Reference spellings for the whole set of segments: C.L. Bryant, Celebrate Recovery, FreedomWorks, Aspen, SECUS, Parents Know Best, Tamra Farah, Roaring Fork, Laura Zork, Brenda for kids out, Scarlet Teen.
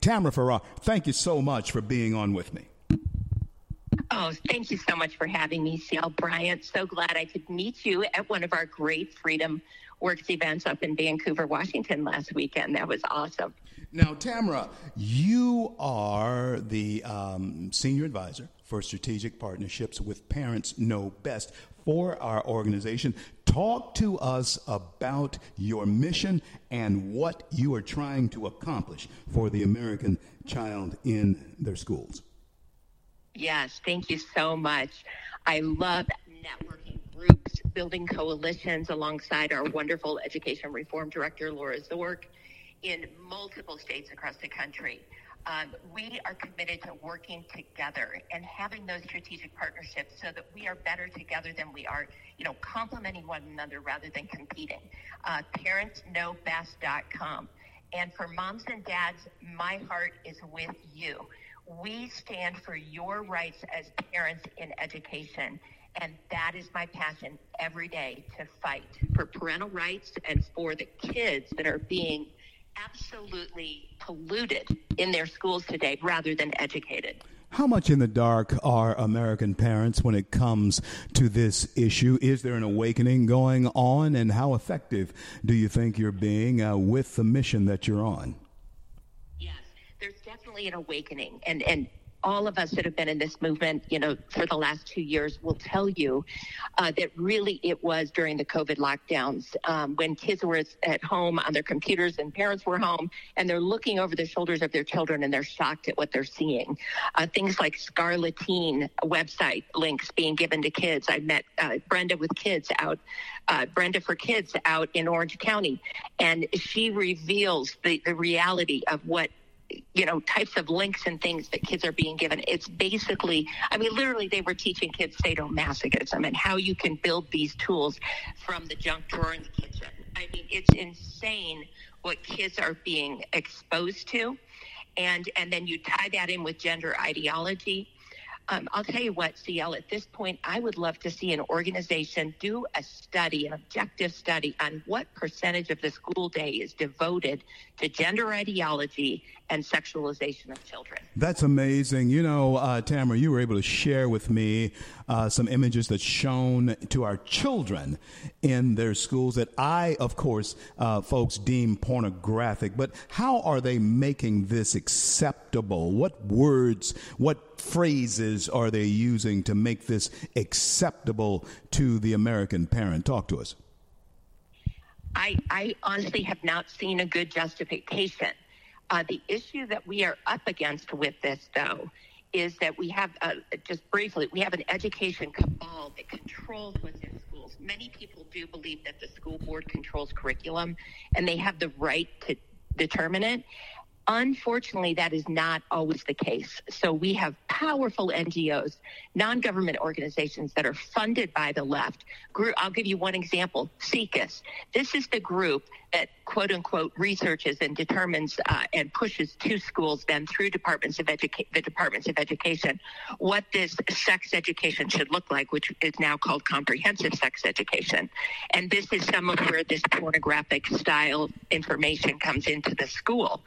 Tamra Farah, thank you so much for being on with me. Oh, thank you so much for having me, C.L. Bryant. So glad I could meet you at one of our great FreedomWorks events up in Vancouver, Washington last weekend. That was awesome. Now, Tamra, you are the senior advisor for strategic partnerships with Parents Know Best for our organization. Talk to us about your mission and what you are trying to accomplish for the American child in their schools. Yes, thank you so much. I love networking groups, building coalitions alongside our wonderful Education Reform Director, Laura Zork, in multiple states across the country. We are committed to working together and having those strategic partnerships so that we are better together than we are, complementing one another rather than competing. ParentsKnowBest.com. And for moms and dads, my heart is with you. We stand for your rights as parents in education. And that is my passion every day, to fight for parental rights and for the kids that are being absolutely polluted in their schools today rather than educated. How much in the dark are American parents when it comes to this issue? Is there an awakening going on, and how effective do you think you're being with the mission that you're on? Yes, there's definitely an awakening, and all of us that have been in this movement, for the last 2 years will tell you that really it was during the COVID lockdowns when kids were at home on their computers and parents were home, and they're looking over the shoulders of their children and they're shocked at what they're seeing. Things like Scarlet Teen website links being given to kids. I met Brenda for kids out in Orange County, and she reveals the reality of what types of links and things that kids are being given. It's basically, literally they were teaching kids sadomasochism and how you can build these tools from the junk drawer in the kitchen. It's insane what kids are being exposed to. And then you tie that in with gender ideology. I'll tell you what, CL, at this point, I would love to see an organization do a study, an objective study, on what percentage of the school day is devoted to gender ideology and sexualization of children. That's amazing. Tamra, you were able to share with me some images that's shown to our children in their schools that I, of course, folks deem pornographic. But how are they making this acceptable? What words, what phrases are they using to make this acceptable to the American parent? Talk to us. I honestly have not seen a good justification. The issue that we are up against with this, though, is that we have, we have an education cabal that controls what's in schools. Many people do believe that the school board controls curriculum, and they have the right to determine it. Unfortunately, that is not always the case. So we have powerful NGOs, non-government organizations that are funded by the left. I'll give you one example, SECUS. This is the group that, quote unquote, researches and determines and pushes to schools, then through the departments of education, what this sex education should look like, which is now called comprehensive sex education. And this is some of where this pornographic style information comes into the school.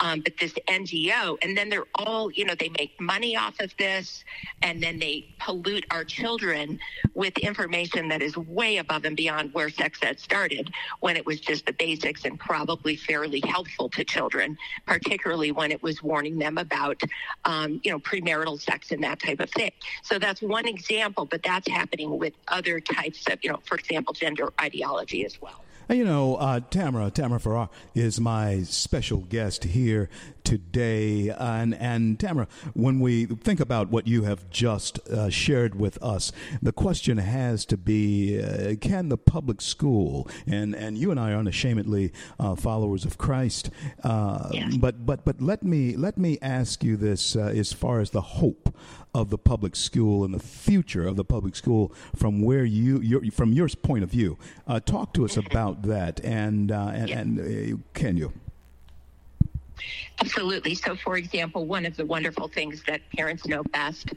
But this NGO, and then they're all, they make money off of this, and then they pollute our children with information that is way above and beyond where sex ed started, when it was just the basics and probably fairly helpful to children, particularly when it was warning them about, premarital sex and that type of thing. So that's one example, but that's happening with other types of, for example, gender ideology as well. Tamra Farah is my special guest here today. And Tamra, when we think about what you have just shared with us, the question has to be, can the public school, and you and I are unashamedly followers of Christ, yes. but let me ask you this as far as the hope of the public school and the future of the public school from where from your point of view. Talk to us about that, and can you? Absolutely. So, for example, one of the wonderful things that Parents Know Best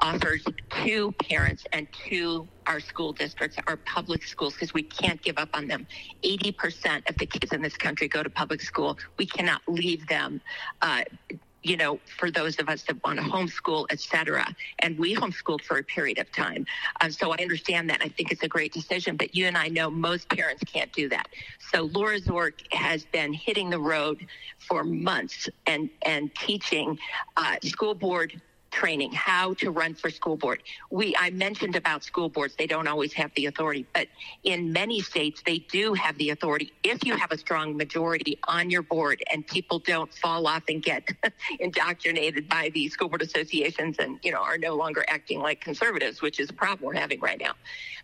offers to parents and to our school districts, our public schools, because we can't give up on them. 80% of the kids in this country go to public school. We cannot leave them, for those of us that want to homeschool, et cetera. And we homeschooled for a period of time. So I understand that. I think it's a great decision, but you and I know most parents can't do that. So Laura Zork has been hitting the road for months and teaching school board training, how to run for school board. I mentioned about school boards, they don't always have the authority, but in many states, they do have the authority. If you have a strong majority on your board and people don't fall off and get indoctrinated by the school board associations and, are no longer acting like conservatives, which is a problem we're having right now.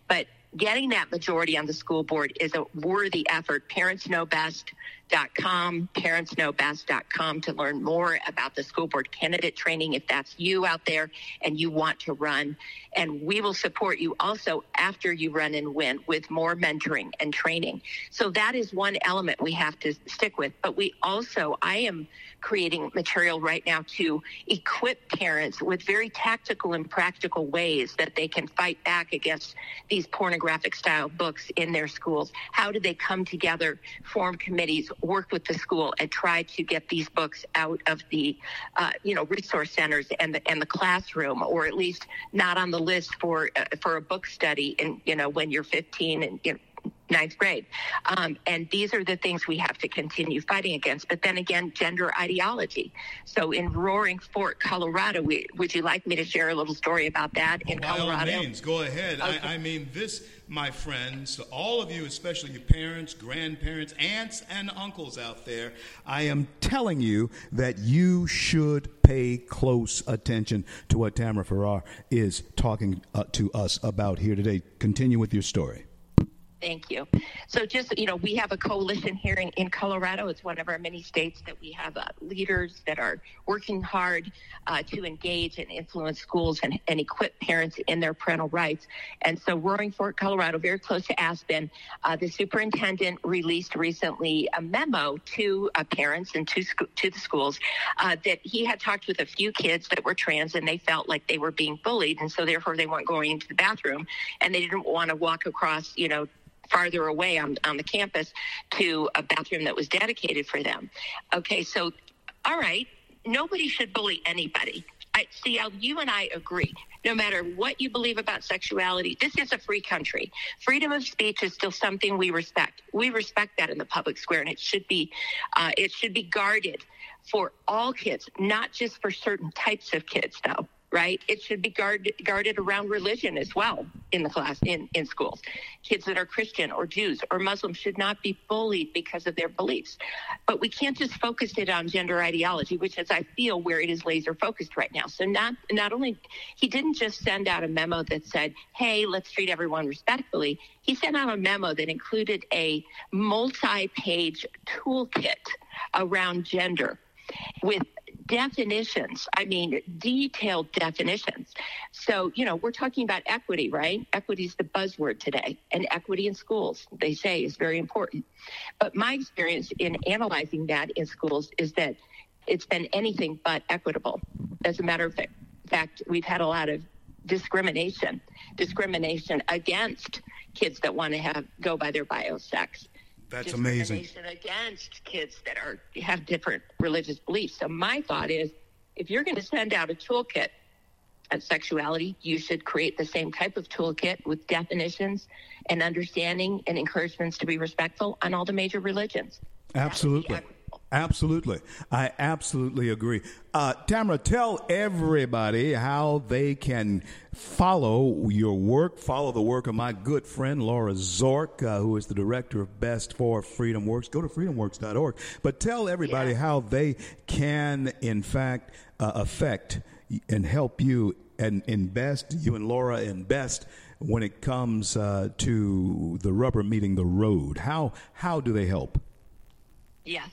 But getting that majority on the school board is a worthy effort. ParentsKnowBest.com, ParentsKnowBest.com to learn more about the school board candidate training if that's you out there and you want to run. And we will support you also after you run and win with more mentoring and training. So that is one element we have to stick with. But we also, I am creating material right now to equip parents with very tactical and practical ways that they can fight back against these pornographic style books in their schools. How do they come together, form committees, work with the school and try to get these books out of the, resource centers and the classroom, or at least not on the list for a book study. And, when you're 15 and 9th grade. And these are the things we have to continue fighting against. But then again, gender ideology. So in Roaring Fork, Colorado, would you like me to share a little story about that in Colorado? By all means, go ahead. Okay. I mean, this, my friends, to all of you, especially your parents, grandparents, aunts, and uncles out there, I am telling you that you should pay close attention to what Tamra Farah is talking to us about here today. Continue with your story. Thank you. So just, we have a coalition here in Colorado. It's one of our many states that we have leaders that are working hard to engage and influence schools and equip parents in their parental rights. And so Roaring Fork, Colorado, very close to Aspen, the superintendent released recently a memo to parents and to the schools that he had talked with a few kids that were trans and they felt like they were being bullied. And so therefore they weren't going into the bathroom and they didn't want to walk across, farther away on the campus to a bathroom that was dedicated for them. Okay, so, all right, nobody should bully anybody. CL, you and I agree. No matter what you believe about sexuality, this is a free country. Freedom of speech is still something we respect. We respect that in the public square, and it should be guarded for all kids, not just for certain types of kids, though. Right? It should be guarded around religion as well in the class, in schools. Kids that are Christian or Jews or Muslims should not be bullied because of their beliefs. But we can't just focus it on gender ideology, which is, I feel, where it is laser focused right now. So not only, he didn't just send out a memo that said, hey, let's treat everyone respectfully. He sent out a memo that included a multi-page toolkit around gender with definitions, detailed definitions. So, we're talking about equity, right? Equity is the buzzword today, and equity in schools, they say, is very important. But my experience in analyzing that in schools is that it's been anything but equitable. As a matter of fact, we've had a lot of discrimination against kids that want to go by their bio sex. That's amazing. Against kids that have different religious beliefs. So my thought is, if you're going to send out a toolkit on sexuality, you should create the same type of toolkit with definitions and understanding and encouragements to be respectful on all the major religions. Absolutely. Absolutely. I absolutely agree. Tamra, tell everybody how they can follow your work, follow the work of my good friend, Laura Zork, who is the director of Best for FreedomWorks. Go to freedomworks.org. But tell everybody how they can, in fact, affect and help you and Best, you and Laura and Best, when it comes to the rubber meeting the road. How do they help? Yes.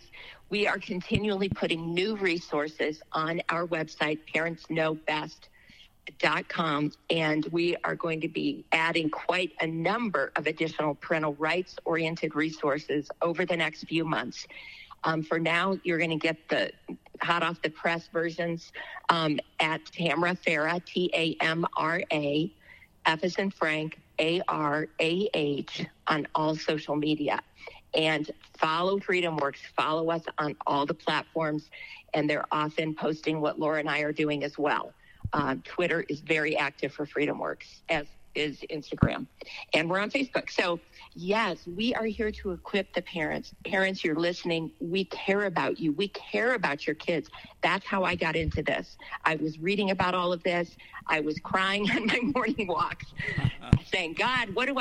We are continually putting new resources on our website, parentsknowbest.com, and we are going to be adding quite a number of additional parental rights-oriented resources over the next few months. For now, you're going to get the hot off the press versions at Tamra Farah, T-A-M-R-A, F as in Frank, A-R-A-H on all social media. And follow FreedomWorks, follow us on all the platforms, and they're often posting what Laura and I are doing as well. Twitter is very active for FreedomWorks, as is Instagram. And we're on Facebook. So, yes, we are here to equip the parents. Parents, you're listening. We care about you. We care about your kids. That's how I got into this. I was reading about all of this. I was crying on my morning walks, saying, God, what do?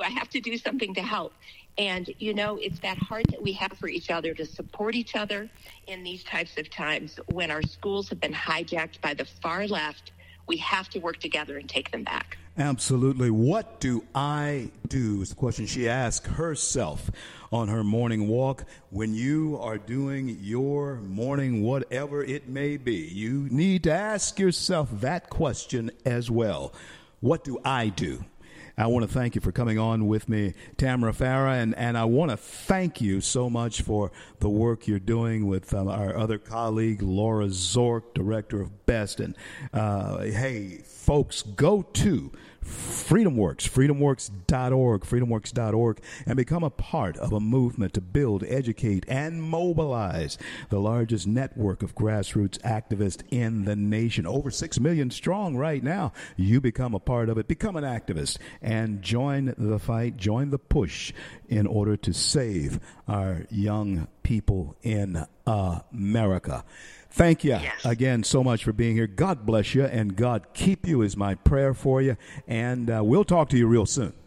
I have to do something to help. And, you know, it's that heart that we have for each other to support each other in these types of times when our schools have been hijacked by the far left. We have to work together and take them back. Absolutely. What do I do is the question she asked herself on her morning walk. When you are doing your morning, whatever it may be, you need to ask yourself that question as well. What do I do? I want to thank you for coming on with me, Tamra Farah, and I want to thank you so much for the work you're doing with our other colleague, Laura Zork, Director of Best. And, hey, folks, go to FreedomWorks, freedomworks.org, freedomworks.org, and become a part of a movement to build, educate, and mobilize the largest network of grassroots activists in the nation. Over 6 million strong right now. You become a part of it. Become an activist and join the fight, join the push in order to save our young people in America. Thank you again so much for being here. God bless you and God keep you is my prayer for you. And we'll talk to you real soon.